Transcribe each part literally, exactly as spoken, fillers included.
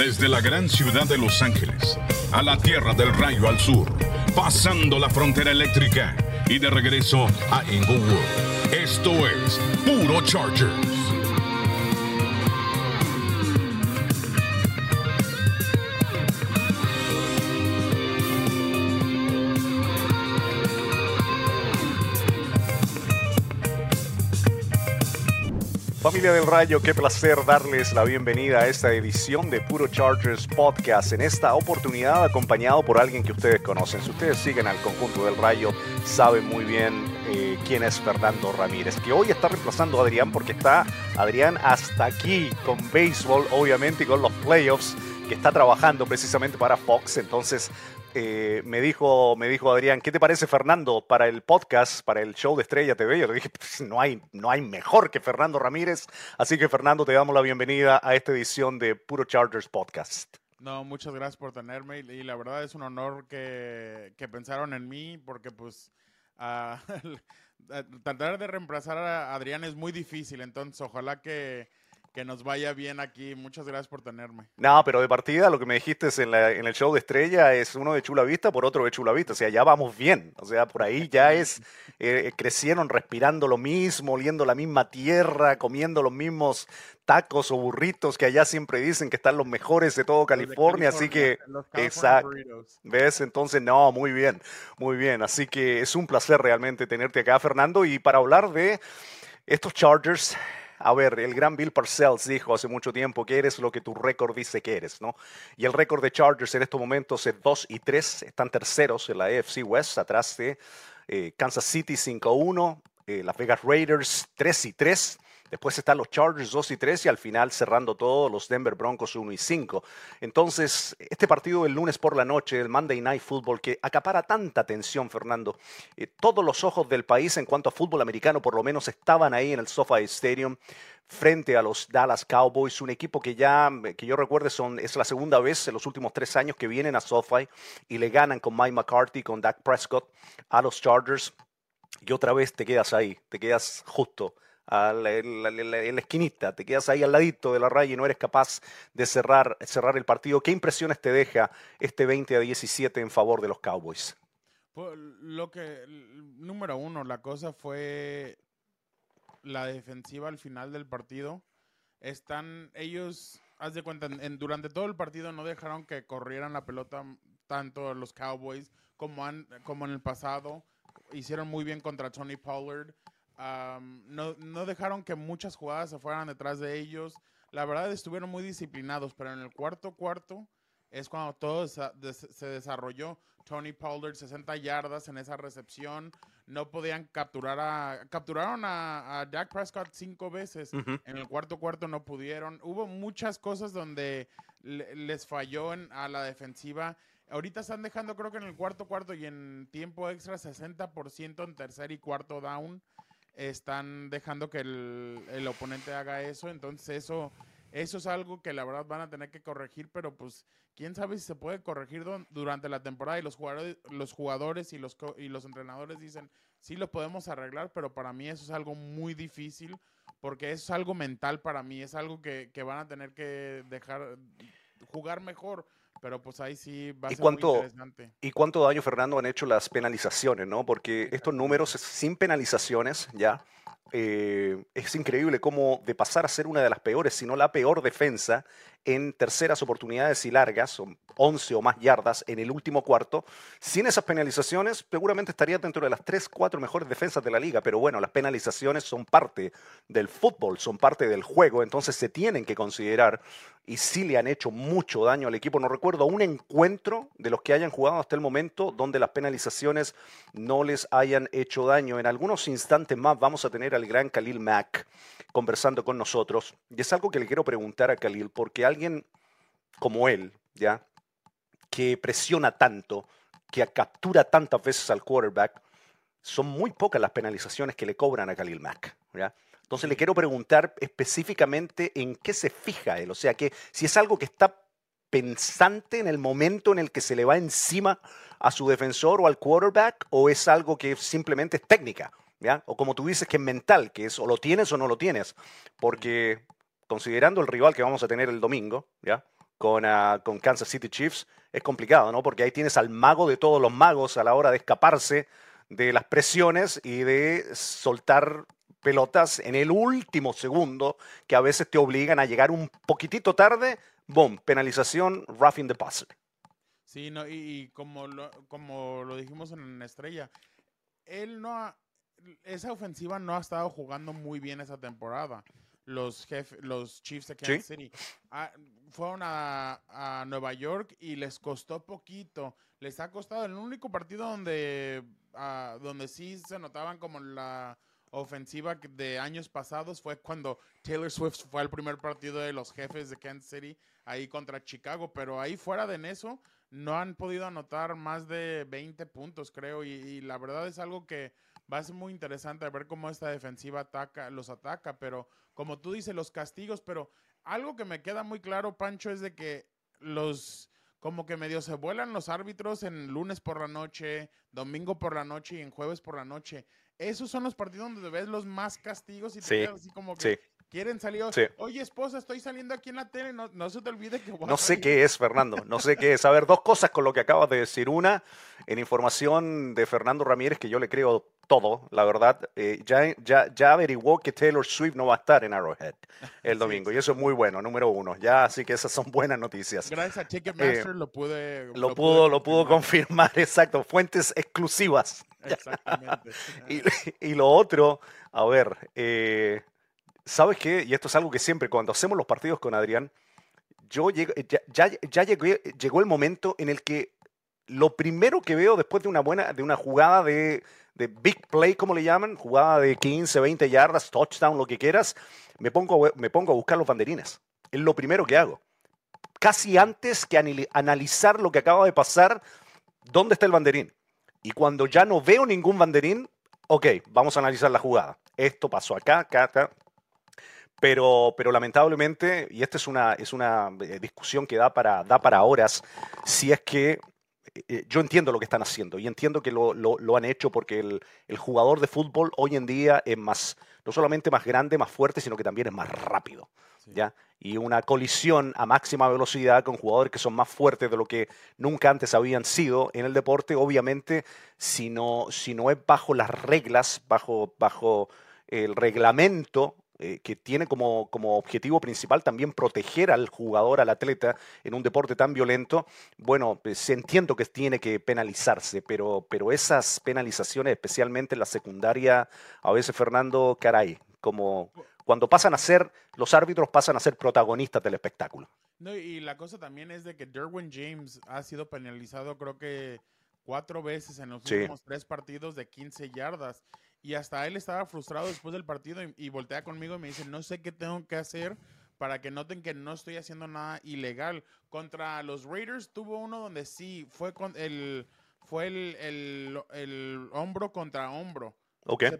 Desde la gran ciudad de Los Ángeles, a la tierra del rayo al sur, pasando la frontera eléctrica y de regreso a Inglewood. Esto es Puro Chargers. Familia del Rayo, qué placer darles la bienvenida a esta edición de Puro Chargers Podcast. En esta oportunidad acompañado por alguien que ustedes conocen. Si ustedes siguen al conjunto del Rayo, saben muy bien eh, quién es Fernando Ramírez, que hoy está reemplazando a Adrián porque está Adrián hasta aquí con béisbol, obviamente, y con los playoffs, que está trabajando precisamente para Fox. Entonces eh, me dijo me dijo Adrián, ¿qué te parece Fernando para el podcast, para el show de Estrella T V? Yo le dije, pues, no hay, no hay mejor que Fernando Ramírez. Así que Fernando, te damos la bienvenida a esta edición de Puro Chargers Podcast. No, muchas gracias por tenerme y, y la verdad es un honor que, que pensaron en mí porque pues uh, tratar de reemplazar a Adrián es muy difícil, entonces ojalá que... que nos vaya bien aquí. Muchas gracias por tenerme. No, pero de partida, lo que me dijiste es en, la, en el show de Estrella es uno de Chula Vista por otro de Chula Vista. O sea, ya vamos bien. O sea, por ahí ya es... Eh, crecieron respirando lo mismo, oliendo la misma tierra, comiendo los mismos tacos o burritos que allá siempre dicen que están los mejores de todo California. De California, así que... Los exacto. Burritos. ¿Ves? Entonces, no, muy bien. Muy bien. Así que es un placer realmente tenerte acá, Fernando. Y para hablar de estos Chargers... A ver, el gran Bill Parcells dijo hace mucho tiempo que eres lo que tu récord dice que eres, ¿no? Y el récord de Chargers en estos momentos es dos y tres. Están terceros en la A F C West, atrás de eh, Kansas City cinco uno, eh, Las Vegas Raiders tres y tres. Después están los Chargers dos y tres y al final cerrando todo los Denver Broncos uno y cinco. Entonces, este partido del lunes por la noche, el Monday Night Football, que acapara tanta atención, Fernando. Eh, todos los ojos del país en cuanto a fútbol americano, por lo menos, estaban ahí en el SoFi Stadium frente a los Dallas Cowboys, un equipo que ya, que yo recuerde, son, es la segunda vez en los últimos tres años que vienen a SoFi y le ganan con Mike McCarthy, con Dak Prescott a los Chargers. Y otra vez te quedas ahí, te quedas justo en la, la, la, la, la esquinita, te quedas ahí al ladito de la raya y no eres capaz de cerrar, cerrar el partido. ¿Qué impresiones te deja este veinte a diecisiete en favor de los Cowboys? Pues, lo que, número uno, la cosa fue la defensiva al final del partido. Están ellos, haz de cuenta, en, durante todo el partido no dejaron que corrieran la pelota tanto los Cowboys como, han, como en el pasado. Hicieron muy bien contra Tony Pollard. Um, no, no dejaron que muchas jugadas se fueran detrás de ellos. La verdad estuvieron muy disciplinados, pero en el cuarto cuarto es cuando todo se, des, se desarrolló. Tony Pollard, sesenta yardas en esa recepción. No podían capturar a... Capturaron a, a Dak Prescott cinco veces. Uh-huh. En el cuarto cuarto no pudieron. Hubo muchas cosas donde le, les falló en, a la defensiva. Ahorita están dejando, creo que en el cuarto cuarto y en tiempo extra, sesenta por ciento en tercer y cuarto down. Están dejando que el, el oponente haga eso, entonces eso, eso es algo que la verdad van a tener que corregir, pero pues quién sabe si se puede corregir don, durante la temporada y los jugadores, los jugadores y, los, y los entrenadores dicen, sí lo podemos arreglar, pero para mí eso es algo muy difícil, porque eso es algo mental para mí, es algo que, que van a tener que dejar jugar mejor. Pero pues ahí sí va a ser muy interesante. ¿Y cuánto daño, Fernando, han hecho las penalizaciones, no? Porque estos números sin penalizaciones, ya, eh, es increíble cómo de pasar a ser una de las peores, si no la peor defensa, en terceras oportunidades y largas, son once o más yardas en el último cuarto. Sin esas penalizaciones, seguramente estaría dentro de las tres, cuatro mejores defensas de la liga. Pero bueno, las penalizaciones son parte del fútbol, son parte del juego, entonces se tienen que considerar. Y sí le han hecho mucho daño al equipo. No recuerdo un encuentro de los que hayan jugado hasta el momento donde las penalizaciones no les hayan hecho daño. En algunos instantes más vamos a tener al gran Khalil Mack conversando con nosotros. Y es algo que le quiero preguntar a Khalil, porque alguien como él, ¿ya?, que presiona tanto, que captura tantas veces al quarterback, son muy pocas las penalizaciones que le cobran a Khalil Mack, ¿ya? Entonces le quiero preguntar específicamente en qué se fija él, o sea, que si es algo que está pensante en el momento en el que se le va encima a su defensor o al quarterback, o es algo que simplemente es técnica, ¿ya? O como tú dices, que es mental, que es o lo tienes o no lo tienes, porque... Considerando el rival que vamos a tener el domingo, ¿ya? con, uh, con Kansas City Chiefs es complicado, ¿no? Porque ahí tienes al mago de todos los magos a la hora de escaparse de las presiones y de soltar pelotas en el último segundo que a veces te obligan a llegar un poquitito tarde, boom, penalización, roughing the passer. Sí, no, y, y como, lo, como lo dijimos en Estrella, él no ha, esa ofensiva no ha estado jugando muy bien esa temporada. Los, jef, los Chiefs de Kansas ¿Sí? City a, fueron a, a Nueva York y les costó poquito. Les ha costado el único partido donde, a, donde sí se notaban como la ofensiva de años pasados fue cuando Taylor Swift fue al primer partido de los jefes de Kansas City ahí contra Chicago, pero ahí fuera de eso no han podido anotar más de veinte puntos, creo, y, y la verdad es algo que va a ser muy interesante ver cómo esta defensiva ataca, los ataca, pero como tú dices, los castigos, pero algo que me queda muy claro, Pancho, es de que los como que medio se vuelan los árbitros en lunes por la noche, domingo por la noche y en jueves por la noche. Esos son los partidos donde ves los más castigos y te sí, quedas así como que sí. quieren salir. Sí. Oye, esposa, estoy saliendo aquí en la tele, no, no se te olvide que... Voy no a sé qué es, Fernando, no sé qué es. A ver, dos cosas con lo que acabas de decir. Una, en información de Fernando Ramírez, que yo le creo todo, la verdad, eh, ya, ya, ya averiguó que Taylor Swift no va a estar en Arrowhead el domingo. Sí, sí. Y eso es muy bueno, número uno. Ya, así que esas son buenas noticias. Gracias a Ticketmaster eh, lo pude... Lo, lo, pudo, lo pudo confirmar, exacto. Fuentes exclusivas. Exactamente. y, y lo otro, a ver, eh, ¿sabes qué? Y esto es algo que siempre, cuando hacemos los partidos con Adrián, yo llego, ya, ya, ya llegué, llegó el momento en el que lo primero que veo después de una buena, de una jugada de, de big play, como le llaman, jugada de quince, veinte yardas, touchdown, lo que quieras, me pongo a, me pongo a buscar los banderines. Es lo primero que hago. Casi antes que analizar lo que acaba de pasar, ¿dónde está el banderín? Y cuando ya no veo ningún banderín, ok, vamos a analizar la jugada. Esto pasó acá, acá, acá. Pero, pero lamentablemente, y esta es una, es una discusión que da para, da para horas, si es que eh, yo entiendo lo que están haciendo y entiendo que lo, lo, lo han hecho porque el, el jugador de fútbol hoy en día es más, no solamente más grande, más fuerte, sino que también es más rápido. Sí. ¿Ya? Y una colisión a máxima velocidad con jugadores que son más fuertes de lo que nunca antes habían sido en el deporte, obviamente, si no, si no es bajo las reglas, bajo, bajo el reglamento eh, que tiene como, como objetivo principal también proteger al jugador, al atleta, en un deporte tan violento, bueno, pues, entiendo que tiene que penalizarse, pero, pero esas penalizaciones, especialmente en la secundaria, a veces, Fernando, caray, como... Cuando pasan a ser, los árbitros pasan a ser protagonistas del espectáculo. No, y la cosa también es de que Derwin James ha sido penalizado creo que cuatro veces en los sí. últimos tres partidos de quince yardas. Y hasta él estaba frustrado después del partido y, y voltea conmigo y me dice, no sé qué tengo que hacer para que noten que no estoy haciendo nada ilegal. Contra los Raiders tuvo uno donde sí, fue, con el, fue el, el, el hombro contra hombro. Okay.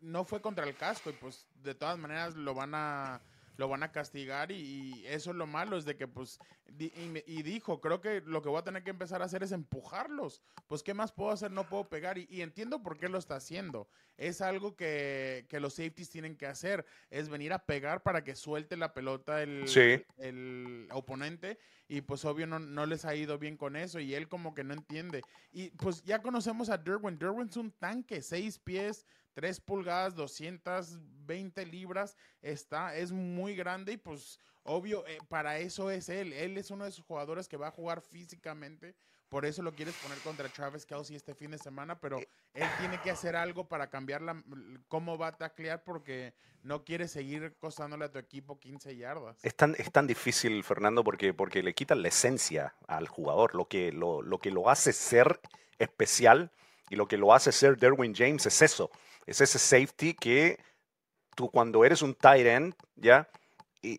No fue contra el casco y pues de todas maneras lo van a lo van a castigar y, y eso es lo malo, es de que pues di, y, y dijo, creo que lo que voy a tener que empezar a hacer es empujarlos, pues qué más puedo hacer, no puedo pegar y, y entiendo por qué lo está haciendo, es algo que, que los safeties tienen que hacer, es venir a pegar para que suelte la pelota el, sí. el, el oponente y pues obvio no, no les ha ido bien con eso y él como que no entiende y pues ya conocemos a Derwin, Derwin es un tanque, seis pies, tres pulgadas, doscientas veinte libras, está, es muy grande y pues obvio, eh, para eso es él, él es uno de esos jugadores que va a jugar físicamente, por eso lo quieres poner contra Travis Kelce este fin de semana, pero él tiene que hacer algo para cambiar la, cómo va a taclear porque no quiere seguir costándole a tu equipo quince yardas. Es tan, es tan difícil, Fernando, porque, porque le quitan la esencia al jugador, lo que lo, lo que lo hace ser especial y lo que lo hace ser Derwin James es eso. Es ese safety que tú cuando eres un tight end, ¿ya? Y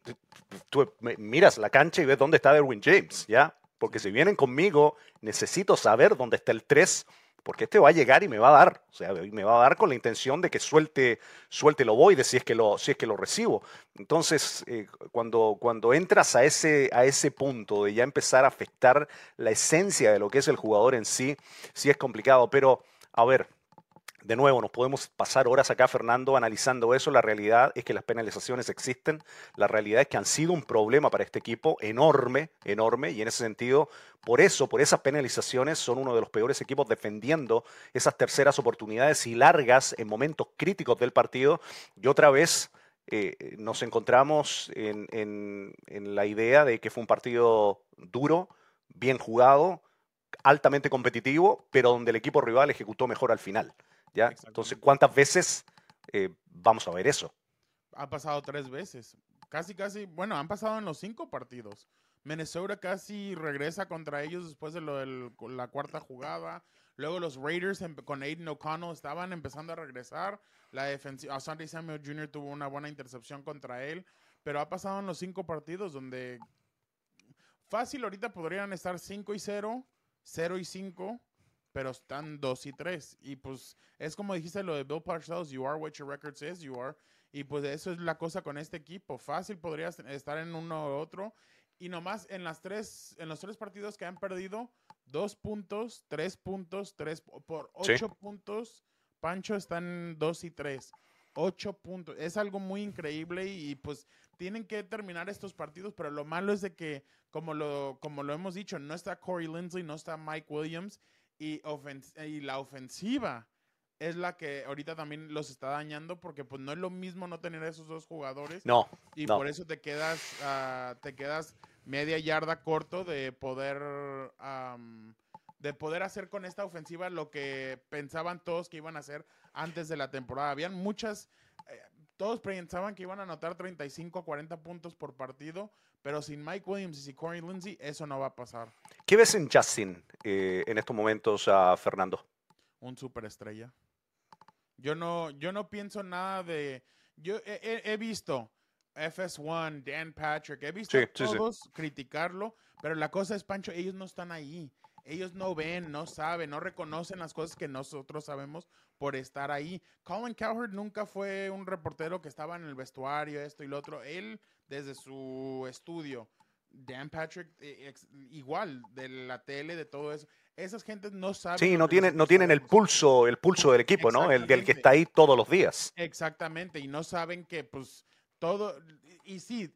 tú miras la cancha y ves dónde está Derwin James, ¿ya? Porque si vienen conmigo, necesito saber dónde está el tres, porque este va a llegar y me va a dar. O sea, me va a dar con la intención de que suelte, suelte el ovoide si es que lo, si es que lo recibo. Entonces, eh, cuando, cuando entras a ese, a ese punto de ya empezar a afectar la esencia de lo que es el jugador en sí, sí es complicado. Pero, a ver... De nuevo, nos podemos pasar horas acá, Fernando, analizando eso. La realidad es que las penalizaciones existen. La realidad es que han sido un problema para este equipo enorme, enorme. Y en ese sentido, por eso, por esas penalizaciones, son uno de los peores equipos defendiendo esas terceras oportunidades y largas en momentos críticos del partido. Y otra vez eh, nos encontramos en, en, en la idea de que fue un partido duro, bien jugado, altamente competitivo, pero donde el equipo rival ejecutó mejor al final. ¿Ya? Entonces, ¿cuántas veces eh, vamos a ver eso? Ha pasado tres veces. Casi, casi, bueno, han pasado en los cinco partidos. Minnesota casi regresa contra ellos después de lo del, la cuarta jugada. Luego los Raiders con Aiden O'Connell estaban empezando a regresar. La defensiva, Asante Samuel junior tuvo una buena intercepción contra él. Pero ha pasado en los cinco partidos donde fácil ahorita podrían estar cinco y cero, cero y cinco. Pero están dos y tres. Y pues es como dijiste lo de Bill Parcells, you are what your record says you are. Y pues eso es la cosa con este equipo. Fácil podrías estar en uno u otro. Y nomás en, las tres, en los tres partidos que han perdido, dos puntos, tres puntos, tres por ocho sí. puntos. Pancho están dos y tres. Ocho puntos. Es algo muy increíble y, y pues tienen que terminar estos partidos, pero lo malo es de que, como lo, como lo hemos dicho, no está Corey Linsley, no está Mike Williams. Y, y la ofensiva es la que ahorita también los está dañando porque pues no es lo mismo no tener a esos dos jugadores. No. Y no. por eso te quedas, uh, te quedas media yarda corto de poder, um, de poder hacer con esta ofensiva lo que pensaban todos que iban a hacer antes de la temporada. Habían muchas... Eh, todos pensaban que iban a anotar treinta y cinco a cuarenta puntos por partido, pero sin Mike Williams y Corey Lindsey, eso no va a pasar. ¿Qué ves en Justin eh, en estos momentos, uh, Fernando? Un superestrella. Yo no, yo no pienso nada de... Yo he, he visto F S uno, Dan Patrick, he visto sí, a todos sí, sí. criticarlo, pero la cosa es, Pancho, ellos no están ahí. Ellos no ven, no saben, no reconocen las cosas que nosotros sabemos por estar ahí. Colin Cowherd nunca fue un reportero que estaba en el vestuario, esto y lo otro. Él, desde su estudio, Dan Patrick, ex, igual, de la tele, de todo eso. Esas gentes no saben. Sí, no tienen, no tienen el pulso, el pulso del equipo, ¿no? El del que está ahí todos los días. Exactamente, y no saben que, pues, todo... Y sí,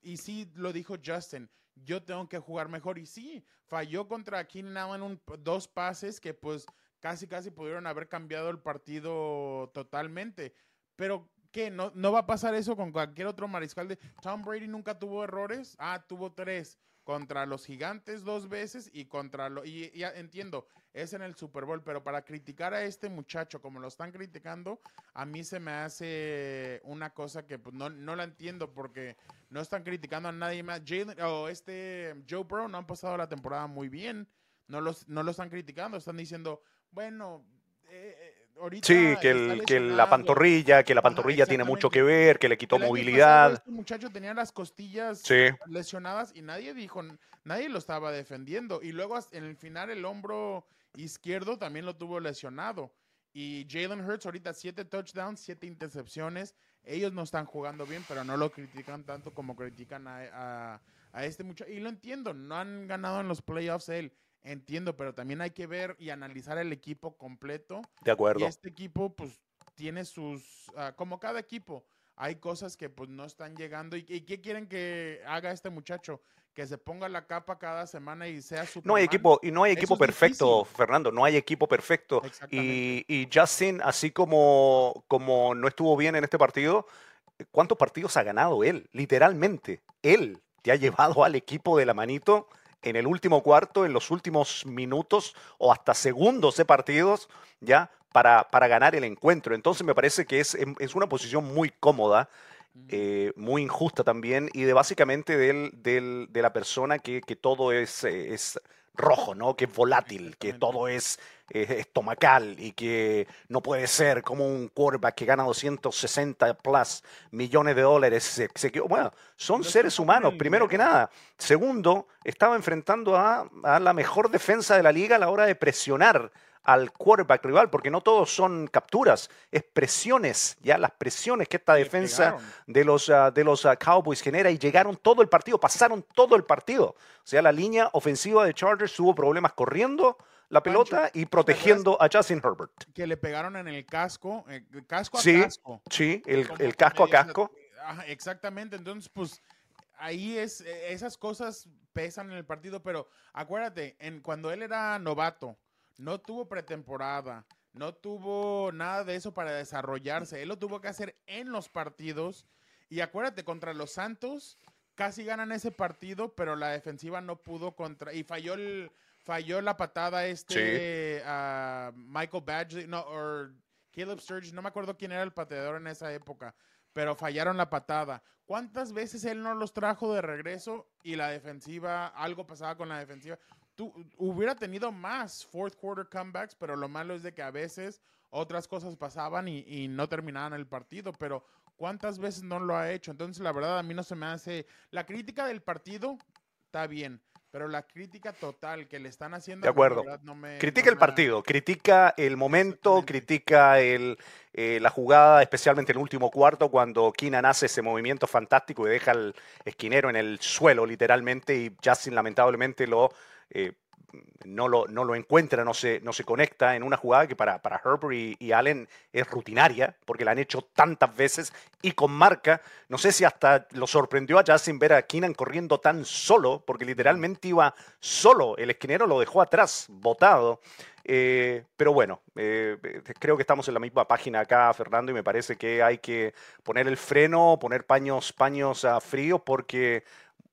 y sí lo dijo Justin, yo tengo que jugar mejor. Y sí, falló contra Keenan Allen un, dos pases que pues casi casi pudieron haber cambiado el partido totalmente. Pero ¿qué? ¿No, no va a pasar eso con cualquier otro mariscal? De Tom Brady nunca tuvo errores. Ah, tuvo tres. Contra los Gigantes dos veces y contra los... Y, y entiendo, es en el Super Bowl, pero para criticar a este muchacho como lo están criticando, a mí se me hace una cosa que pues, no, no la entiendo porque no están criticando a nadie más. Jalen, o oh, este Joe Burrow no han pasado la temporada muy bien, no los, no lo están criticando, están diciendo, bueno... Eh, eh, Ahorita sí, que, el, que la pantorrilla, que la pantorrilla Ajá, tiene mucho que ver, que le quitó el movilidad. Este muchacho tenía las costillas sí. lesionadas y nadie dijo, nadie lo estaba defendiendo. Y luego en el final el hombro izquierdo también lo tuvo lesionado. Y Jalen Hurts ahorita siete touchdowns, siete intercepciones. Ellos no están jugando bien, pero no lo critican tanto como critican a, a, a este muchacho. Y lo entiendo, no han ganado en los playoffs él. Entiendo, pero también hay que ver y analizar el equipo completo. De acuerdo. Y este equipo, pues, tiene sus... Uh, como cada equipo, hay cosas que, pues, no están llegando. ¿Y, y qué quieren que haga este muchacho? Que se ponga la capa cada semana y sea Superman. No hay equipo, y no hay equipo perfecto, Fernando, no hay equipo perfecto. Y, y Justin, así como, como no estuvo bien en este partido, ¿cuántos partidos ha ganado él? Literalmente, él te ha llevado al equipo de la manito... en el último cuarto, en los últimos minutos o hasta segundos de partidos, ya para, para ganar el encuentro. Entonces me parece que es, es una posición muy cómoda, eh, muy injusta también, y de básicamente del, del, de la persona que, que todo es, es rojo, ¿no? Que es volátil, que todo es, es estomacal y que no puede ser como un quarterback que gana doscientos sesenta plus millones de dólares. Se, se, bueno, son seres humanos, primero que nada. Segundo, estaba enfrentando a, a la mejor defensa de la liga a la hora de presionar al quarterback rival, porque no todos son capturas, es presiones, ya las presiones que esta defensa de los, uh, de los uh, Cowboys genera, y llegaron todo el partido, pasaron todo el partido. O sea, la línea ofensiva de Chargers tuvo problemas corriendo, la pelota Pancho, y protegiendo a Justin Herbert. Que le pegaron en el casco, el casco a sí, casco. Sí, el, el casco a casco. Ah, exactamente, entonces pues ahí es, esas cosas pesan en el partido, pero acuérdate, en, cuando él era novato, no tuvo pretemporada, no tuvo nada de eso para desarrollarse, él lo tuvo que hacer en los partidos, y acuérdate, contra los Santos casi ganan ese partido, pero la defensiva no pudo contra, y falló el, falló la patada este sí. uh, Michael Badgley, no, or Caleb Sturge, no me acuerdo quién era el pateador en esa época, pero fallaron la patada. ¿Cuántas veces él no los trajo de regreso y la defensiva, algo pasaba con la defensiva? Tú, hubiera tenido más fourth quarter comebacks, pero lo malo es de que a veces otras cosas pasaban y, y no terminaban el partido, pero ¿cuántas veces no lo ha hecho? Entonces, la verdad, a mí no se me hace... La crítica del partido está bien, pero la crítica total que le están haciendo... De acuerdo. No me, critica no el me... partido, critica el momento, critica el, eh, la jugada, especialmente en el último cuarto, cuando Keenan hace ese movimiento fantástico y deja al esquinero en el suelo, literalmente, y Justin lamentablemente lo, eh, no, lo, no lo encuentra, no se, no se conecta en una jugada que para, para Herbert y, y Allen es rutinaria, porque la han hecho tantas veces y con marca. No sé si hasta lo sorprendió a Justin ver a Keenan corriendo tan solo, porque literalmente iba solo, el esquinero lo dejó atrás, botado. Eh, pero bueno, eh, creo que estamos en la misma página acá, Fernando, y me parece que hay que poner el freno, poner paños, paños a frío, porque...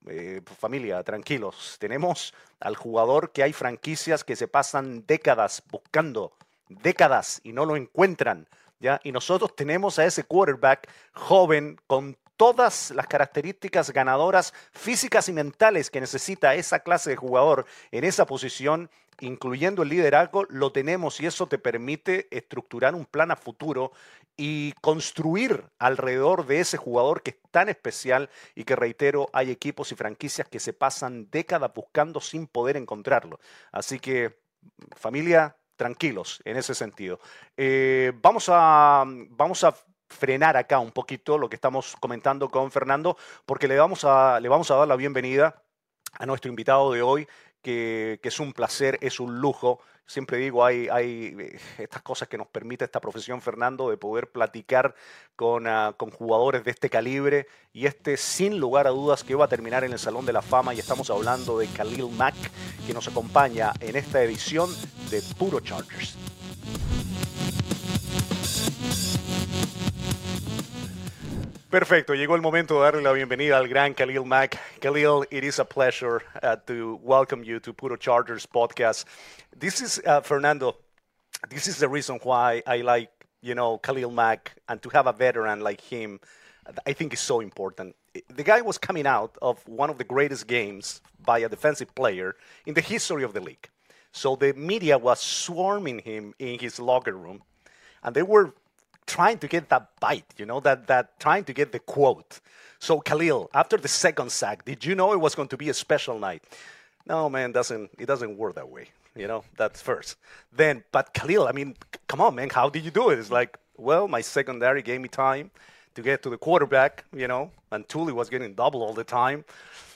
Eh, familia, tranquilos. Tenemos al jugador que hay franquicias que se pasan décadas buscando, décadas, y no lo encuentran, ¿ya? Y nosotros tenemos a ese quarterback joven con todas las características ganadoras físicas y mentales que necesita esa clase de jugador en esa posición, incluyendo el liderazgo, lo tenemos, y eso te permite estructurar un plan a futuro y construir alrededor de ese jugador que es tan especial y que, reitero, hay equipos y franquicias que se pasan décadas buscando sin poder encontrarlo. Así que, familia, tranquilos en ese sentido. Eh, vamos a... Vamos a frenar acá un poquito lo que estamos comentando con Fernando, porque le vamos a, le vamos a dar la bienvenida a nuestro invitado de hoy, que, que es un placer, es un lujo. Siempre digo, hay, hay estas cosas que nos permite esta profesión, Fernando, de poder platicar con, uh, con jugadores de este calibre, y este, sin lugar a dudas, que va a terminar en el Salón de la Fama, y estamos hablando de Khalil Mack, que nos acompaña en esta edición de Puro Chargers. Perfecto, llegó el momento de darle la bienvenida al gran Khalil Mack. Khalil, it is a pleasure uh, to welcome you to Puro Chargers podcast. This is, uh, Fernando, this is the reason why I like, you know, Khalil Mack, and to have a veteran like him, I think is so important. The guy was coming out of one of the greatest games by a defensive player in the history of the league. So the media was swarming him in his locker room, and they were trying to get that bite, you know, that, that trying to get the quote. So, Khalil, after the second sack, did you know it was going to be a special night? No, man, doesn't it doesn't work that way, you know, that's first. Then, but Khalil, I mean, come on, man, how did you do it? It's like, well, my secondary gave me time to get to the quarterback, you know, and Tuli was getting double all the time.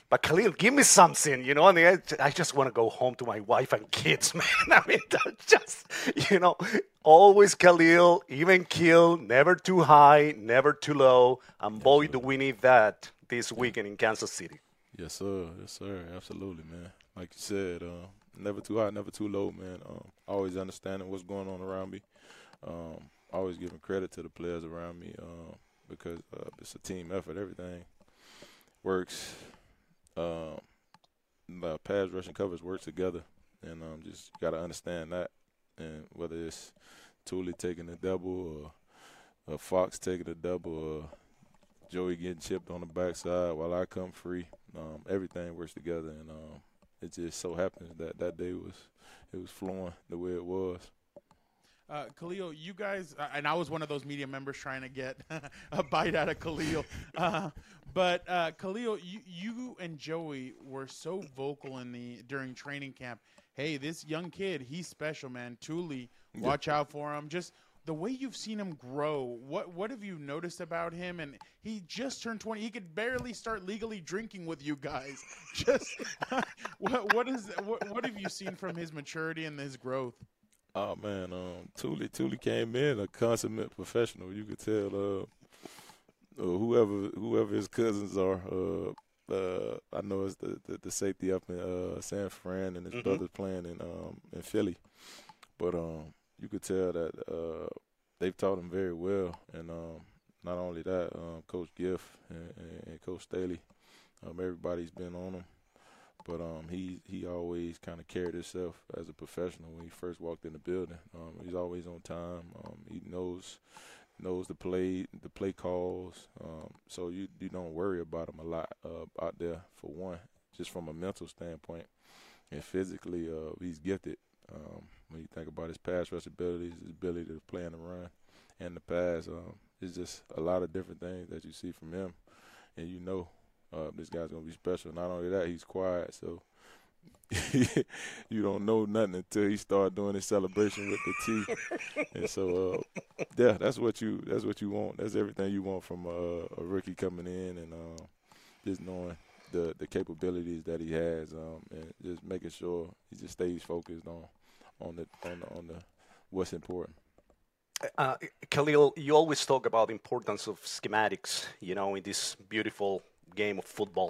But Khalil, give me something, you know, and I, I just want to go home to my wife and kids, man. I mean, that's just, you know, always Khalil, even keel, never too high, never too low. And boy, yes, do we need that this weekend in Kansas City. Yes, sir. Yes, sir. Absolutely, man. Like you said, uh, never too high, never too low, man. Um, always understanding what's going on around me. Um, always giving credit to the players around me uh, because uh, it's a team effort. Everything works. Um, the pass rush and covers work together, and um, just gotta understand that. And whether it's Tuli taking a double, or, or Fox taking a double, or Joey getting chipped on the backside while I come free, um, everything works together. And um, it just so happens that that day was it was flowing the way it was. Uh, Khalil, you guys, uh, and I was one of those media members trying to get a bite out of Khalil. Uh, but uh, Khalil, you, you and Joey were so vocal in the during training camp. Hey, this young kid, he's special, man. Tuli, watch out for him. Just the way you've seen him grow. What what have you noticed about him? And he just turned twenty. He could barely start legally drinking with you guys. Just what what is what, what have you seen from his maturity and his growth? Oh man, um, Tuli Tuli came in a consummate professional. You could tell uh, whoever whoever his cousins are. Uh, Uh, I know it's the, the, the safety up in uh, San Fran and his mm-hmm. brother's playing in um, in Philly, but um, you could tell that uh, they've taught him very well, and um, not only that, um, Coach Giff and, and Coach Staley, um, everybody's been on him, but um, he he always kind of carried himself as a professional when he first walked in the building. Um, he's always on time. Um, he knows. knows the play, the play calls, um, so you, you don't worry about him a lot uh, out there, for one, just from a mental standpoint. And physically, uh, he's gifted. Um, when you think about his pass rush abilities, his ability to play on the run and the pass, um, it's just a lot of different things that you see from him. And you know uh, this guy's going to be special. Not only that, he's quiet, so you don't know nothing until he start doing his celebration with the T. And so, uh, yeah, that's what you that's what you want. That's everything you want from a, a rookie coming in, and uh, just knowing the the capabilities that he has, um, and just making sure he just stays focused on on the on the, on the what's important. Uh, Khalil, you always talk about the importance of schematics, you know, in this beautiful game of football,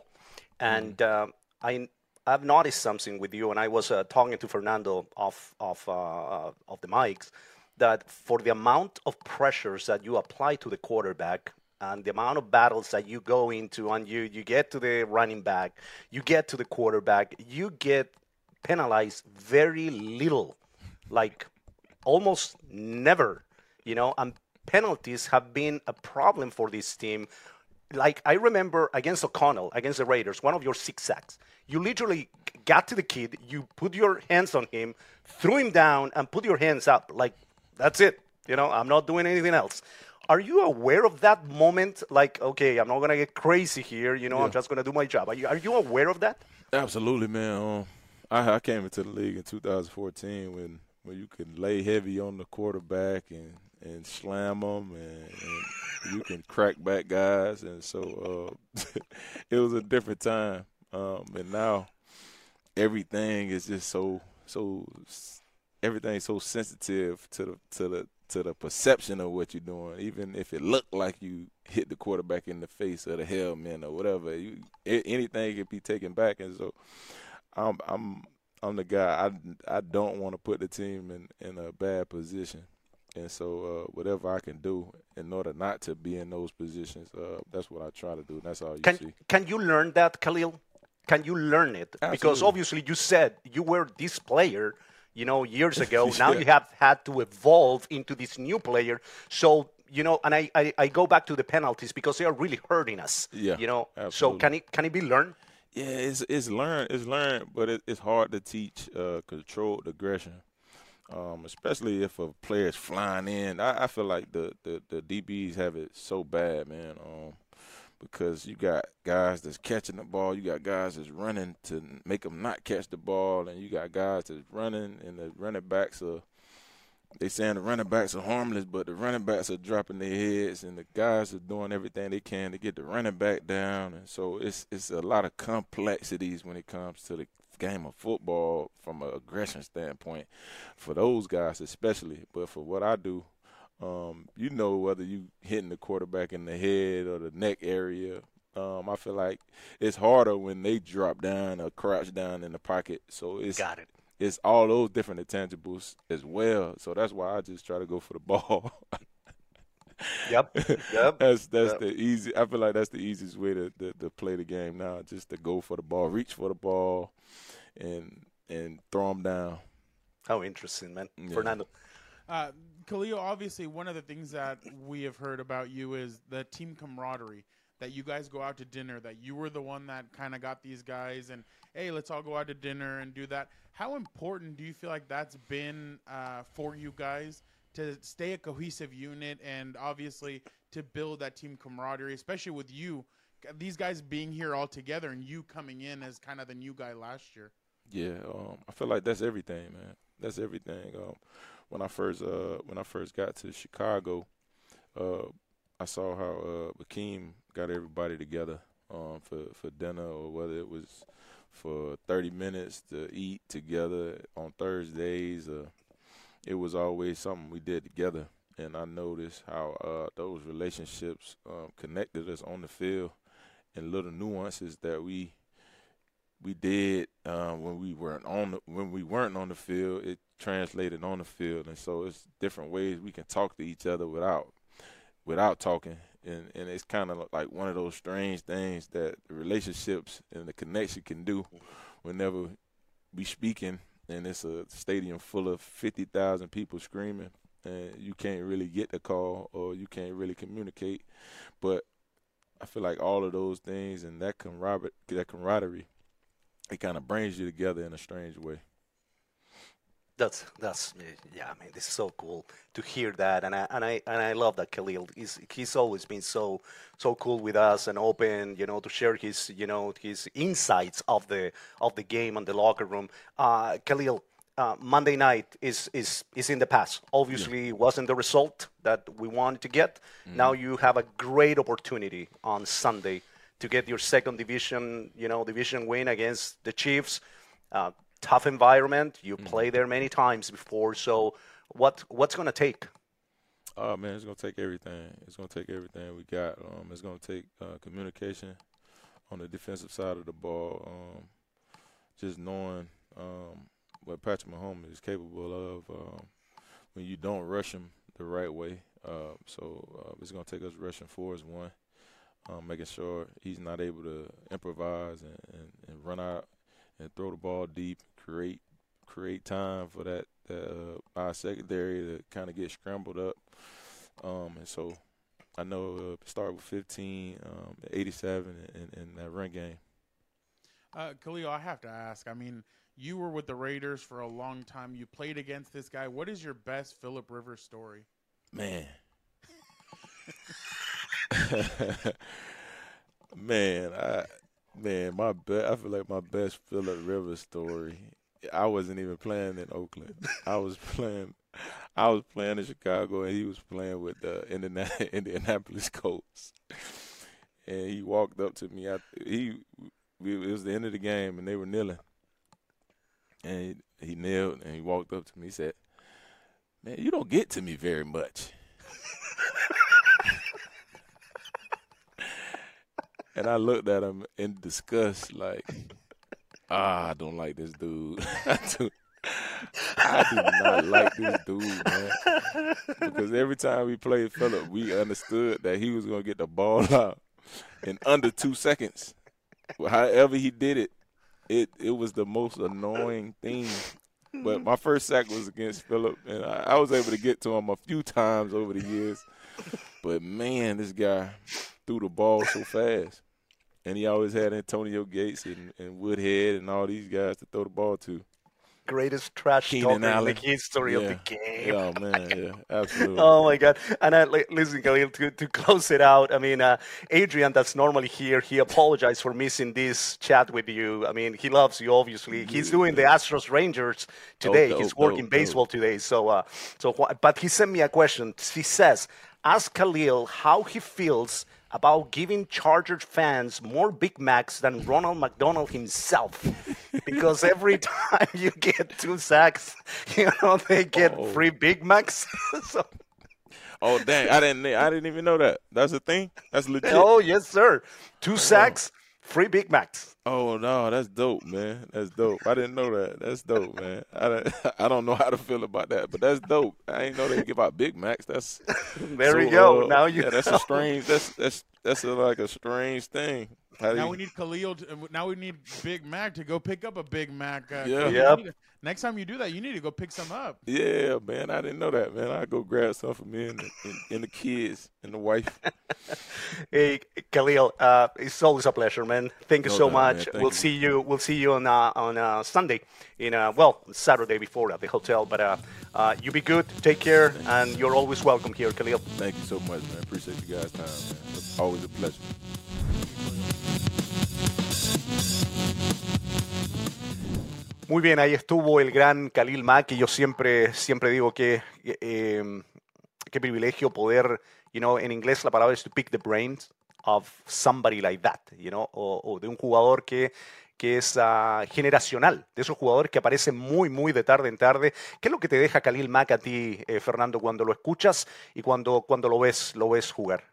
and mm-hmm. um, I. I've noticed something with you, and I was uh, talking to Fernando off, off, uh, uh, off the mics, that for the amount of pressures that you apply to the quarterback and the amount of battles that you go into, and you, you get to the running back, you get to the quarterback, you get penalized very little, like almost never, you know, and penalties have been a problem for this team. Like, I remember against O'Connell, against the Raiders, one of your six sacks, you literally got to the kid, you put your hands on him, threw him down, and put your hands up. Like, that's it. You know, I'm not doing anything else. Are you aware of that moment? Like, okay, I'm not going to get crazy here. You know, yeah. I'm just going to do my job. Are you, are you aware of that? Absolutely, man. Um, I, I came into the league in two thousand fourteen when, when you could lay heavy on the quarterback and – and slam them, and, and you can crack back guys. And so uh, it was a different time. Um, and now everything is just so, so everything's so sensitive to the to the to the perception of what you're doing. Even if it looked like you hit the quarterback in the face or the helmet or whatever, you, anything can be taken back. And so I'm I'm I'm the guy. I I don't want to put the team in, in a bad position. And so uh, whatever I can do in order not to be in those positions, uh, that's what I try to do. And that's all you can, see. Can you learn that, Khalil? Can you learn it? Absolutely. Because obviously you said you were this player, you know, years ago. yeah. Now you have had to evolve into this new player. So, you know, and I, I, I go back to the penalties because they are really hurting us. Yeah, you know, absolutely. So can it can it be learned? Yeah, it's it's learned. It's learned, but it, it's hard to teach uh, controlled aggression. Um, especially if a player's flying in. I, I feel like the, the, the D Bs have it so bad, man, um, because you got guys that's catching the ball. You got guys that's running to make them not catch the ball, and you got guys that's running, and the running backs are – they saying the running backs are harmless, but the running backs are dropping their heads, and the guys are doing everything they can to get the running back down. And so it's it's a lot of complexities when it comes to the – game of football from an aggression standpoint for those guys especially. But for what I do, um, you know, whether you hitting the quarterback in the head or the neck area, um, I feel like it's harder when they drop down or crouch down in the pocket. So it's got it. It's all those different intangibles as well. So that's why I just try to go for the ball. Yep. Yep. that's that's yep. the easy. I feel like that's the easiest way to, to to play the game now. Just to go for the ball, reach for the ball, and and throw them down. How interesting, man. Yeah. Fernando, uh, Khalil. Obviously, one of the things that we have heard about you is the team camaraderie. That you guys go out to dinner. That you were the one that kind of got these guys and hey, let's all go out to dinner and do that. How important do you feel like that's been uh, for you guys? To stay a cohesive unit and obviously to build that team camaraderie, especially with you, these guys being here all together and you coming in as kind of the new guy last year. Yeah, um, I feel like that's everything, man. That's everything. Um, when I first uh, when I first got to Chicago, uh, I saw how uh, Hakeem got everybody together um, for for dinner, or whether it was for thirty minutes to eat together on Thursdays. Uh, it was always something we did together. And I noticed how uh, those relationships um, connected us on the field, and little nuances that we we did uh, when we weren't on the, when we weren't on the field. It translated on the field, and so it's different ways we can talk to each other without without talking. And and it's kind of like one of those strange things that the relationships and the connection can do whenever we speaking, and it's a stadium full of fifty thousand people screaming. And you can't really get the call, or you can't really communicate. But I feel like all of those things and that camaraderie, that camaraderie, it kind of brings you together in a strange way. That's that's yeah. I mean, this is so cool to hear that, and I and I and I love that Khalil. He's he's always been so so cool with us and open, you know, to share his you know his insights of the of the game and the locker room. Uh, Khalil. Uh, Monday night is is is in the past. Obviously, yeah. Wasn't the result that we wanted to get. Mm-hmm. Now you have a great opportunity on Sunday to get your second division, you know, division win against the Chiefs. Uh, tough environment. You mm-hmm. played there many times before. So, what what's gonna take? Oh uh, man, it's gonna take everything. It's gonna take everything we got. Um, it's gonna take uh, communication on the defensive side of the ball. Um, just knowing. Um, what Patrick Mahomes is capable of um, when you don't rush him the right way. Uh, so uh, it's going to take us rushing for his one, um, making sure he's not able to improvise and, and, and run out and throw the ball deep, create create time for that, that uh, our secondary to kind of get scrambled up. Um, and so I know uh, start with fifteen, um, eighty-seven, and, and that run game. Uh, Khalil, I have to ask, I mean, you were with the Raiders for a long time. You played against this guy. What is your best Phillip Rivers story? Man. man, I man, my be- I feel like my best Phillip Rivers story. I wasn't even playing in Oakland. I was playing I was playing in Chicago, and he was playing with the Indiana- Indianapolis Colts. And he walked up to me. I, he it was the end of the game, and they were kneeling. And he, he knelt, and he walked up to me. He said, "Man, you don't get to me very much." And I looked at him in disgust, like, ah, I don't like this dude. I, do, I do not like this dude, man. Because every time we played Phillip, we understood that he was going to get the ball out in under two seconds. However he did it. It it was the most annoying thing. But my first sack was against Phillip, and I, I was able to get to him a few times over the years. But, man, this guy threw the ball so fast. And he always had Antonio Gates and, and Woodhead and all these guys to throw the ball to. Greatest trash talk in the history yeah. of the game. Oh, man, yeah, absolutely. Oh, my God. And I, listen, Khalil, to, to close it out, I mean, uh, Adrian, that's normally here, he apologized for missing this chat with you. I mean, he loves you, obviously. He's doing the Astros Rangers today. Dope, dope, He's working dope, baseball dope. today. So, uh, so, but he sent me a question. He says, ask Khalil how he feels about giving Chargers fans more Big Macs than Ronald McDonald himself. Because every time you get two sacks, you know, they get oh. free Big Macs. So. Oh, dang. I didn't I didn't even know that. That's a thing? That's legit? Oh, yes, sir. Two sacks, free Big Macs. Oh, no, that's dope, man. That's dope. I didn't know that. That's dope, man. I don't, I don't know how to feel about that, but that's dope. I ain't know they give out Big Macs. That's there so, we go. Uh, now you yeah, that's know. a strange. That's that's that's a, like a strange thing. How now you... we need Khalil. To, now we need Big Mac to go pick up a Big Mac. Uh, yeah. Yep. To, next time you do that, you need to go pick some up. Yeah, man. I didn't know that, man. I go grab some for me and the, and, and the kids and the wife. Hey, Khalil, uh, it's always a pleasure, man. Thank you no so doubt, much. We'll you. see you. We'll see you on uh, on uh, Sunday. In uh, well, Saturday before at the hotel. But uh, uh, you be good. Take care, Thanks. and you're always welcome here, Khalil. Thank you so much, man. Appreciate you guys' time, man. It's always a pleasure. Muy bien, ahí estuvo el gran Khalil Mack, y yo siempre, siempre digo que eh, qué privilegio poder, you know, en inglés la palabra es to pick the brains of somebody like that, you know, o, o de un jugador que, que es uh, generacional, de esos jugadores que aparecen muy, muy de tarde en tarde. ¿Qué es lo que te deja Khalil Mack a ti, eh, Fernando, cuando lo escuchas y cuando, cuando lo ves, lo ves jugar?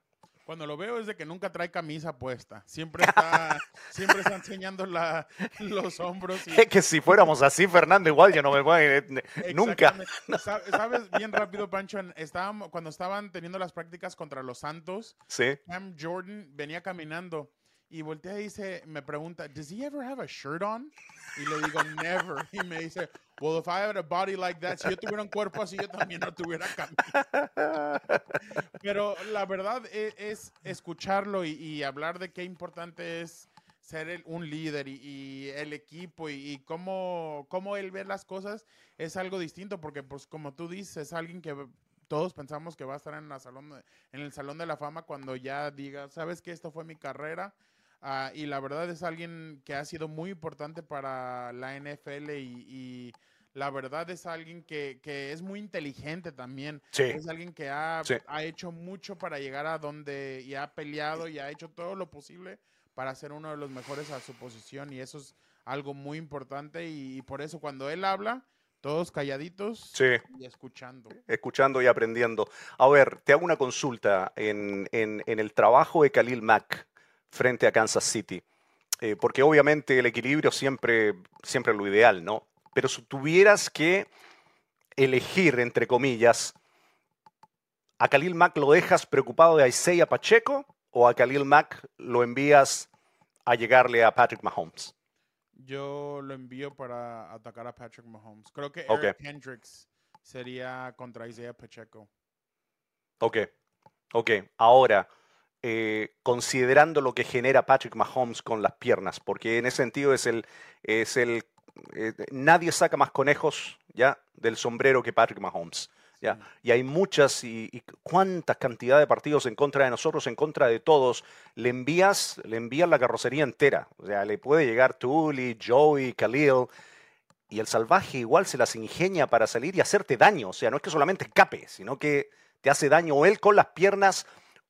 Cuando lo veo es de que nunca trae camisa puesta. Siempre está, siempre está enseñando la, los hombros. Y... Es que si fuéramos así, Fernando, igual yo no me voy a... Nunca. Sabes, bien rápido, Pancho, estábamos, cuando estaban teniendo las prácticas contra los Santos, sí. Cam Jordan venía caminando y voltea y dice, me pregunta, ¿does he ever have a shirt on? Y le digo, never. Y me dice... Well, if I had a body like that, si yo tuviera un cuerpo así, yo también no tuviera camisa. Pero la verdad es, es escucharlo y, y hablar de qué importante es ser el, un líder y, y el equipo y, y cómo, cómo él ve las cosas es algo distinto porque, pues, como tú dices, es alguien que todos pensamos que va a estar en, la salón de, en el Salón de la Fama cuando ya diga, ¿sabes qué? Esto fue mi carrera. Uh, y la verdad es alguien que ha sido muy importante para la N F L y, y la verdad es alguien que, que es muy inteligente también. Sí. Es alguien que ha, sí. ha hecho mucho para llegar a donde y ha peleado y ha hecho todo lo posible para ser uno de los mejores a su posición y eso es algo muy importante y, y por eso cuando él habla... Todos calladitos sí. y escuchando. Escuchando y aprendiendo. A ver, te hago una consulta en, en, en el trabajo de Khalil Mack frente a Kansas City. Eh, porque obviamente el equilibrio siempre, siempre es lo ideal, ¿no? Pero si tuvieras que elegir, entre comillas, ¿a Khalil Mack lo dejas preocupado de Isaiah Pacheco o a Khalil Mack lo envías a llegarle a Patrick Mahomes? Yo lo envío para atacar a Patrick Mahomes. Creo que Eric okay. Kendricks sería contra Isaiah Pacheco. Ok, ok. Ahora... Eh, considerando lo que genera Patrick Mahomes con las piernas, porque en ese sentido es el, es el eh, nadie saca más conejos ya del sombrero que Patrick Mahomes, ¿ya? Sí. Y hay muchas y, y cuántas cantidad de partidos en contra de nosotros, en contra de todos, le envías, le envías la carrocería entera, o sea, le puede llegar Tuli, Joey, Khalil y el salvaje igual se las ingenia para salir y hacerte daño, o sea, no es que solamente escape, sino que te hace daño él con las piernas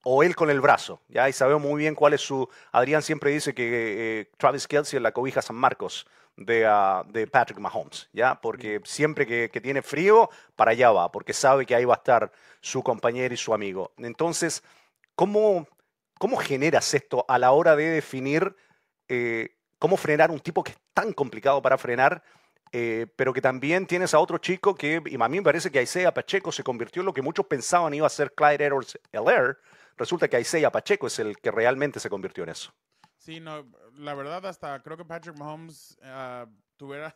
o él con el brazo, ¿ya? Y sabemos muy bien cuál es su... Adrián siempre dice que eh, Travis Kelce es la cobija San Marcos de, uh, de Patrick Mahomes, ¿ya? Porque siempre que, que tiene frío, para allá va, porque sabe que ahí va a estar su compañero y su amigo. Entonces, ¿cómo, cómo generas esto a la hora de definir eh, cómo frenar un tipo que es tan complicado para frenar, eh, pero que también tienes a otro chico que, y a mí me parece que Isaiah Pacheco se convirtió en lo que muchos pensaban iba a ser Clyde Edwards-Helaire. Resulta que Isaiah Pacheco es el que realmente se convirtió en eso. Sí, no, la verdad hasta creo que Patrick Mahomes uh, tuviera,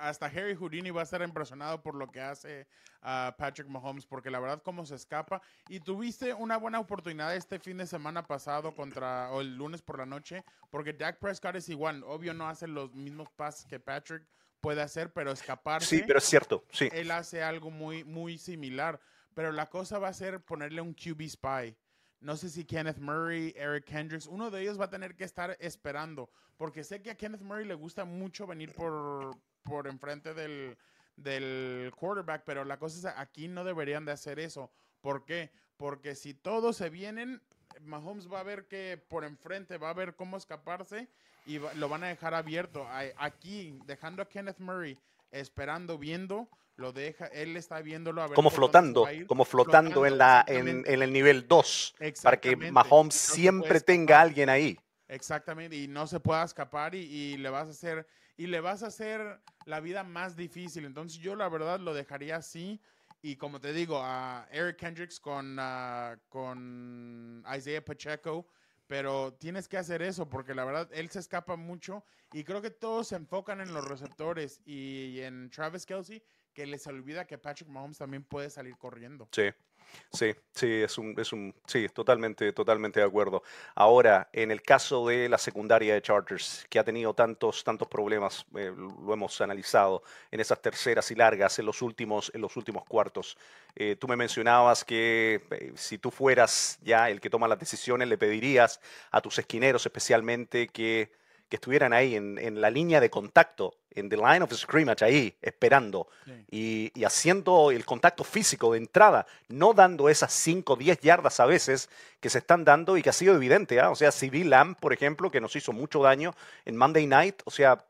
hasta Harry Houdini va a estar impresionado por lo que hace uh, Patrick Mahomes, porque la verdad cómo se escapa. Y tuviste una buena oportunidad este fin de semana pasado contra, o el lunes por la noche, porque Dak Prescott es igual, obvio no hace los mismos pases que Patrick puede hacer, pero escaparse. Sí, pero es cierto, sí. Él hace algo muy, muy similar, pero la cosa va a ser ponerle un Q B spy. No sé si Kenneth Murray, Eric Kendricks, uno de ellos va a tener que estar esperando, porque sé que a Kenneth Murray le gusta mucho venir por, por enfrente del, del quarterback, pero la cosa es aquí no deberían de hacer eso. ¿Por qué? Porque si todos se vienen, Mahomes va a ver que por enfrente va a ver cómo escaparse y va, lo van a dejar abierto. Aquí, dejando a Kenneth Murray esperando, viendo... Lo deja, él está viéndolo a ver como flotando, como flotando, flotando en la en, en el nivel dos para que Mahomes no siempre tenga a alguien ahí. Exactamente, y no se pueda escapar y, y le vas a hacer y le vas a hacer la vida más difícil. Entonces yo la verdad lo dejaría así y como te digo, a Eric Kendricks con uh, con Isaiah Pacheco, pero tienes que hacer eso porque la verdad él se escapa mucho y creo que todos se enfocan en los receptores y, y en Travis Kelce. Que les olvida que Patrick Mahomes también puede salir corriendo. Sí, sí, sí, es un, es un, sí, totalmente, totalmente de acuerdo. Ahora, en el caso de la secundaria de Chargers, que ha tenido tantos, tantos problemas, eh, lo hemos analizado en esas terceras y largas, en los últimos, en los últimos cuartos. Eh, tú me mencionabas que eh, si tú fueras ya el que toma las decisiones, le pedirías a tus esquineros especialmente que, que estuvieran ahí en, en la línea de contacto, en the line of scrimmage, ahí esperando, sí, y, y haciendo el contacto físico de entrada, no dando esas cinco, diez yardas a veces que se están dando y que ha sido evidente, ¿eh? O sea, C D Lamb, por ejemplo, que nos hizo mucho daño en Monday Night, o sea,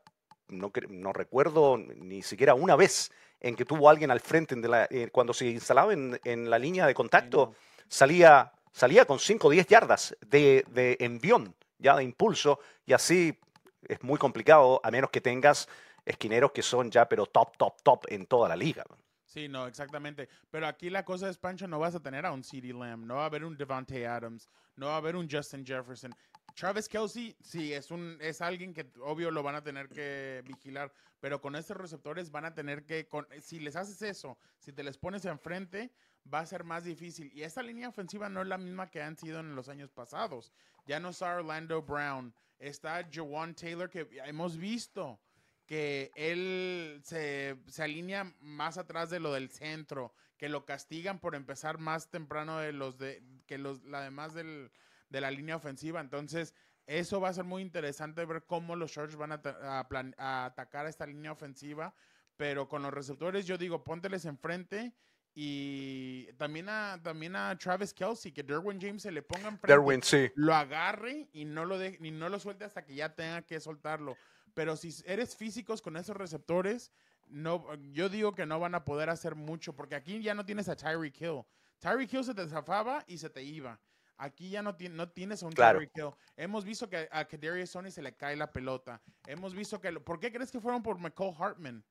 no, no recuerdo ni siquiera una vez en que tuvo alguien al frente, en de la, eh, cuando se instalaba en, en la línea de contacto, sí, no. salía, salía con cinco o diez yardas de, de envión, ya de impulso, y así es muy complicado, a menos que tengas esquineros que son ya, pero top, top, top en toda la liga. Sí, no, exactamente. Pero aquí la cosa es, Pancho, no vas a tener a un CeeDee Lamb, no va a haber un Devontae Adams, no va a haber un Justin Jefferson. Travis Kelce, sí, es, un, es alguien que obvio lo van a tener que vigilar, pero con estos receptores van a tener que, con, si les haces eso, si te les pones enfrente, va a ser más difícil. Y esta línea ofensiva no es la misma que han sido en los años pasados. Ya no está Orlando Brown, está Jawan Taylor, que hemos visto que él se, se alinea más atrás de lo del centro, que lo castigan por empezar más temprano de los de, que los, la demás del, de la línea ofensiva. Entonces, eso va a ser muy interesante ver cómo los Chargers van a, a, plan, a atacar a esta línea ofensiva. Pero con los receptores, yo digo, pónteles enfrente. Y también a, también a Travis Kelce, que Derwin James se le ponga enfrente, Derwin, sí, lo agarre y no lo, de, y no lo suelte hasta que ya tenga que soltarlo. Pero si eres físicos con esos receptores, no, yo digo que no van a poder hacer mucho, porque aquí ya no tienes a Tyreek Hill. Tyreek Hill se te zafaba y se te iba. Aquí ya no, ti no tienes a un claro. Tyreek Hill. Hemos visto que a Kadarius Toney se le cae la pelota. Hemos visto que... ¿Por qué crees que fueron por McCall Hartman?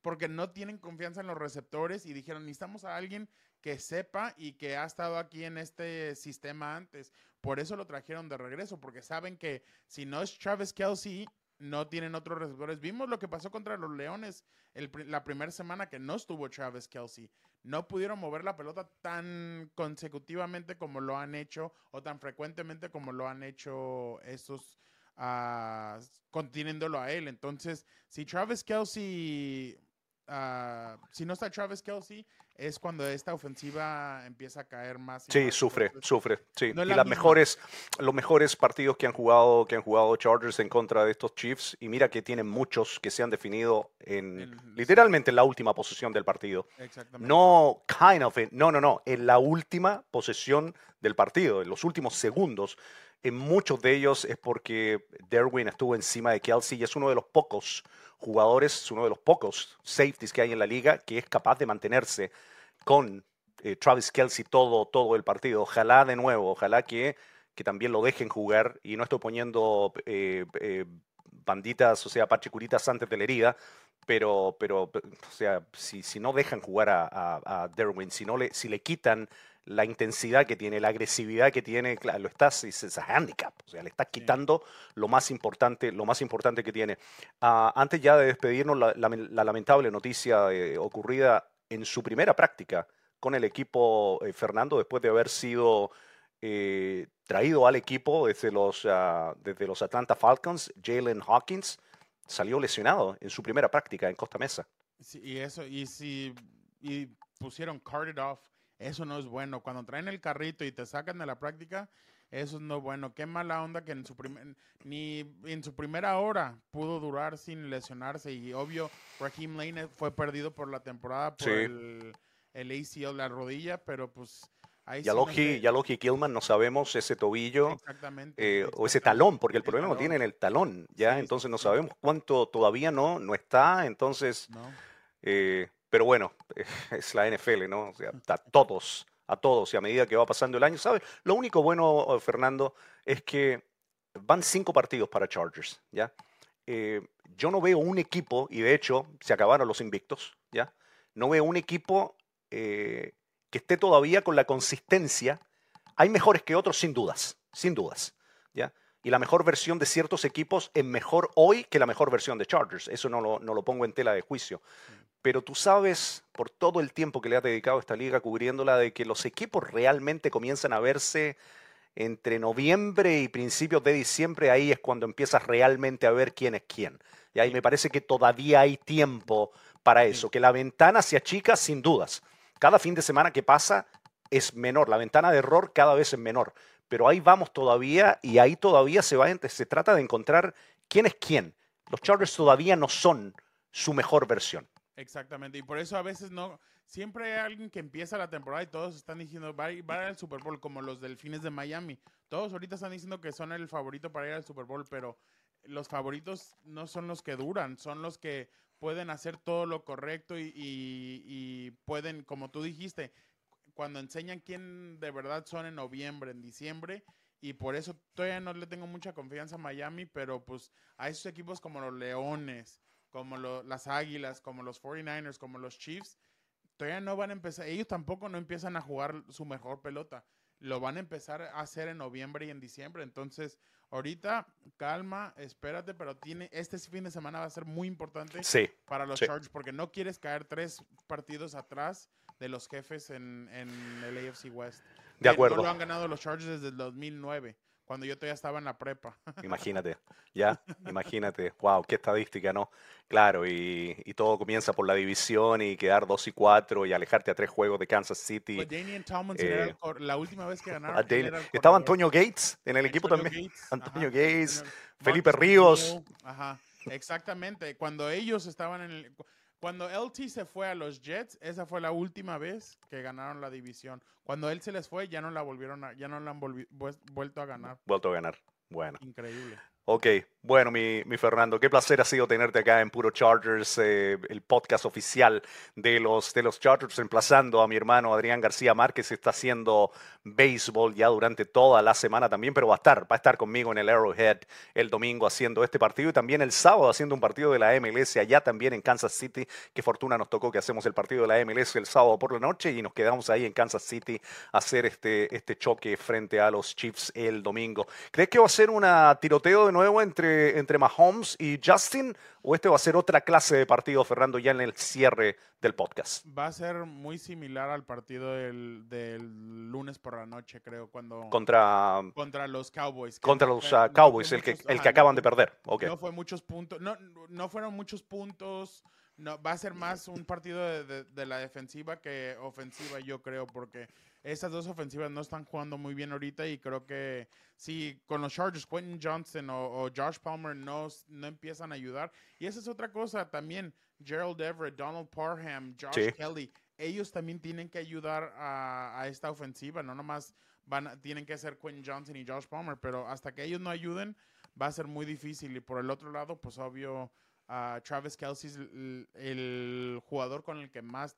Porque no tienen confianza en los receptores y dijeron, necesitamos a alguien que sepa y que ha estado aquí en este sistema antes. Por eso lo trajeron de regreso, porque saben que si no es Travis Kelce, no tienen otros receptores. Vimos lo que pasó contra los Leones el, la primera semana que no estuvo Travis Kelce. No pudieron mover la pelota tan consecutivamente como lo han hecho o tan frecuentemente como lo han hecho estos uh, conteniéndolo a él. Entonces, si Travis Kelce... Uh, si no está Travis Kelce, es cuando esta ofensiva empieza a caer más. Y sí, más. sufre, Entonces, sufre. Sí. No y la las misma. mejores, los mejores partidos que han jugado, que han jugado Chargers en contra de estos Chiefs, y mira que tienen muchos que se han definido en El, literalmente sí. en la última posesión del partido. Exactamente. No, kind of, it, no, no, no, en la última posesión del partido, en los últimos segundos. En muchos de ellos es porque Derwin estuvo encima de Kelce y es uno de los pocos jugadores, es uno de los pocos safeties que hay en la liga que es capaz de mantenerse con eh, Travis Kelce todo, todo el partido. Ojalá de nuevo, ojalá que, que también lo dejen jugar y no estoy poniendo eh, eh, banditas, o sea, pachicuritas antes de la herida, pero, pero o sea, si, si no dejan jugar a, a, a Derwin, si, no le, si le quitan... la intensidad que tiene, la agresividad que tiene, lo estás, es a handicap, o sea, le estás quitando sí. lo más importante, lo más importante que tiene. Uh, antes ya de despedirnos, la, la, la lamentable noticia eh, ocurrida en su primera práctica con el equipo eh, Fernando, después de haber sido eh, traído al equipo desde los, uh, desde los Atlanta Falcons, Jalen Hawkins salió lesionado en su primera práctica en Costa Mesa. Sí, y eso, y si y pusieron carted off. Eso no es bueno. Cuando traen el carrito y te sacan de la práctica, eso no es bueno. Qué mala onda que en su primer, ni en su primera hora pudo durar sin lesionarse. Y obvio, Raheem Lane fue perdido por la temporada por sí. el, el A C L, la rodilla, pero pues... Yaloji sí no Gilman, no sabemos ese tobillo exactamente, eh, exactamente. o ese talón, porque el, el problema talón. lo tiene en el talón. ya sí, Entonces no sabemos cuánto todavía no, no está. Entonces... No. Eh, Pero bueno, es la N F L, ¿no? O sea, a todos, a todos. Y a medida que va pasando el año, ¿sabes? Lo único bueno, Fernando, es que van cinco partidos para Chargers, ¿ya? Eh, yo no veo un equipo, y de hecho se acabaron los invictos, ¿ya? No veo un equipo eh, que esté todavía con la consistencia. Hay mejores que otros, sin dudas, sin dudas, ¿ya? Y la mejor versión de ciertos equipos es mejor hoy que la mejor versión de Chargers. Eso no lo, no lo pongo en tela de juicio. Pero tú sabes, por todo el tiempo que le has dedicado a esta liga cubriéndola, de que los equipos realmente comienzan a verse entre noviembre y principios de diciembre. Ahí es cuando empiezas realmente a ver quién es quién. Y ahí me parece que todavía hay tiempo para eso. Que la ventana se achica sin dudas. Cada fin de semana que pasa es menor. La ventana de error cada vez es menor. Pero ahí vamos todavía y ahí todavía se, va, se trata de encontrar quién es quién. Los Chargers todavía no son su mejor versión. Exactamente, y por eso a veces no... Siempre hay alguien que empieza la temporada y todos están diciendo va a ir al Super Bowl, como los Delfines de Miami. Todos ahorita están diciendo que son el favorito para ir al Super Bowl, pero los favoritos no son los que duran, son los que pueden hacer todo lo correcto y, y, y pueden, como tú dijiste, cuando enseñan quién de verdad son en noviembre, en diciembre, y por eso todavía no le tengo mucha confianza a Miami, pero pues a esos equipos como los Leones, como lo, las Águilas, como los forty-niners, como los Chiefs, todavía no van a empezar, ellos tampoco no empiezan a jugar su mejor pelota, lo van a empezar a hacer en noviembre y en diciembre, entonces ahorita calma, espérate, pero tiene este fin de semana va a ser muy importante sí, para los sí. Chargers, porque no quieres caer tres partidos atrás de los jefes en, en el A F C West. De acuerdo. No lo han ganado los Chargers desde el dos mil nueve, cuando yo todavía estaba en la prepa. Imagínate, ya, imagínate. Wow, qué estadística, ¿no? Claro, y, y todo comienza por la división y quedar dos y cuatro y alejarte a tres juegos de Kansas City. Pues Daniel Tomlinson eh, era el cor la última vez que ganaron. Daniel, era el estaba Antonio Gates en el Antonio equipo Gates, también. Ajá, Antonio Gates, Antonio, Felipe Montes, Ríos. Ajá, exactamente. Cuando ellos estaban en el... Cuando L T se fue a los Jets, esa fue la última vez que ganaron la división. Cuando él se les fue, ya no la volvieron a, ya no la han volvi, vuelto a ganar. Vuelto a ganar. Bueno. Increíble. Ok. Bueno, mi, mi Fernando, qué placer ha sido tenerte acá en Puro Chargers, eh, el podcast oficial de los, de los Chargers, emplazando a mi hermano Adrián García Márquez, está haciendo béisbol ya durante toda la semana también, pero va a estar, va a estar conmigo en el Arrowhead el domingo haciendo este partido y también el sábado haciendo un partido de la M L S allá también en Kansas City. Qué fortuna nos tocó que hacemos el partido de la M L S el sábado por la noche y nos quedamos ahí en Kansas City a hacer este, este choque frente a los Chiefs el domingo. ¿Crees que va a ser un tiroteo de nuevo entre entre Mahomes y Justin, o este va a ser otra clase de partido, Fernando, ya en el cierre del podcast? Va a ser muy similar al partido del, del lunes por la noche, creo, cuando... Contra... Contra los Cowboys. Contra los uh, Cowboys, no el, muchos, que, el ajá, que acaban no, de perder. Okay. No fue muchos puntos, no, no fueron muchos puntos, no, va a ser más un partido de, de, de la defensiva que ofensiva, yo creo, porque... Esas dos ofensivas no están jugando muy bien ahorita y creo que si con los Chargers, Quentin Johnson o, o Josh Palmer no, no empiezan a ayudar. Y esa es otra cosa también, Gerald Everett, Donald Parham, Josh sí. Kelly, ellos también tienen que ayudar a, a esta ofensiva, no nomás van, tienen que ser Quentin Johnson y Josh Palmer, pero hasta que ellos no ayuden va a ser muy difícil. Y por el otro lado, pues obvio, uh, Travis Kelce es el, el jugador con el que más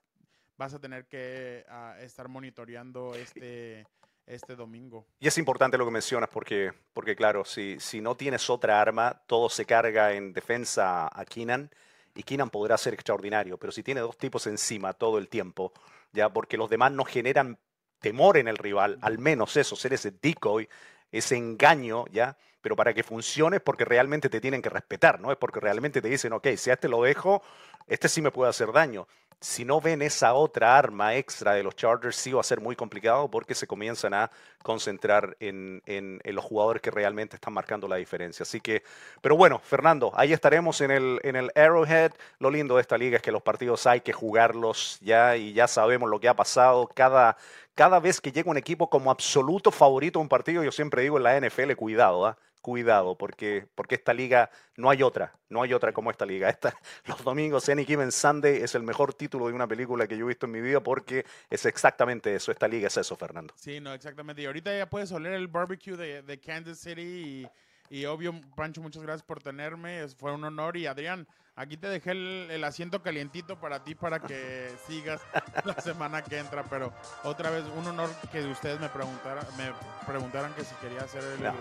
vas a tener que uh, estar monitoreando este, este domingo. Y es importante lo que mencionas porque, porque claro, si, si no tienes otra arma, todo se carga en defensa a Keenan, y Keenan podrá ser extraordinario, pero si tiene dos tipos encima todo el tiempo, ya porque los demás no generan temor en el rival, al menos eso, ser ese decoy, ese engaño, ¿ya? Pero para que funcione es porque realmente te tienen que respetar, ¿no? Es porque realmente te dicen, ok, si a este lo dejo, este sí me puede hacer daño. Si no ven esa otra arma extra de los Chargers, sí va a ser muy complicado porque se comienzan a concentrar en, en, en los jugadores que realmente están marcando la diferencia. Así que, pero bueno, Fernando, ahí estaremos en el, en el Arrowhead. Lo lindo de esta liga es que los partidos hay que jugarlos ya y ya sabemos lo que ha pasado. Cada, cada vez que llega un equipo como absoluto favorito a un partido, yo siempre digo en la N F L, cuidado, ¿ah? ¿eh? Cuidado, porque, porque esta liga no hay otra, no hay otra como esta liga. Esta, los domingos, Any Given Sunday, es el mejor título de una película que yo he visto en mi vida porque es exactamente eso. Esta liga es eso, Fernando. Sí, no, exactamente. Y ahorita ya puedes oler el barbecue de, de Kansas City. Y, y obvio, Pancho, muchas gracias por tenerme. Fue un honor. Y Adrián, aquí te dejé el, el asiento calientito para ti para que sigas la semana que entra. Pero otra vez, un honor que ustedes me preguntaran, me preguntaran que si quería hacer el, no, el,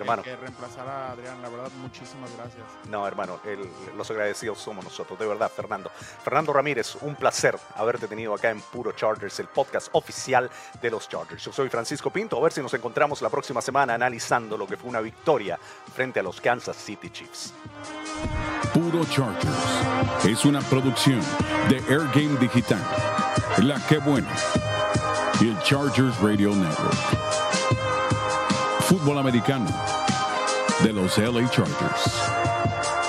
hermano, el que reemplazara a Adrián. La verdad, muchísimas gracias. No, hermano, el, los agradecidos somos nosotros. De verdad, Fernando. Fernando Ramírez, un placer haberte tenido acá en Puro Chargers, el podcast oficial de los Chargers. Yo soy Francisco Pinto. A ver si nos encontramos la próxima semana analizando lo que fue una victoria frente a los Kansas City Chiefs. Puro Chargers es una producción de Air Game Digital, La Que Buena y el Chargers Radio Network. Fútbol americano de los L A Chargers.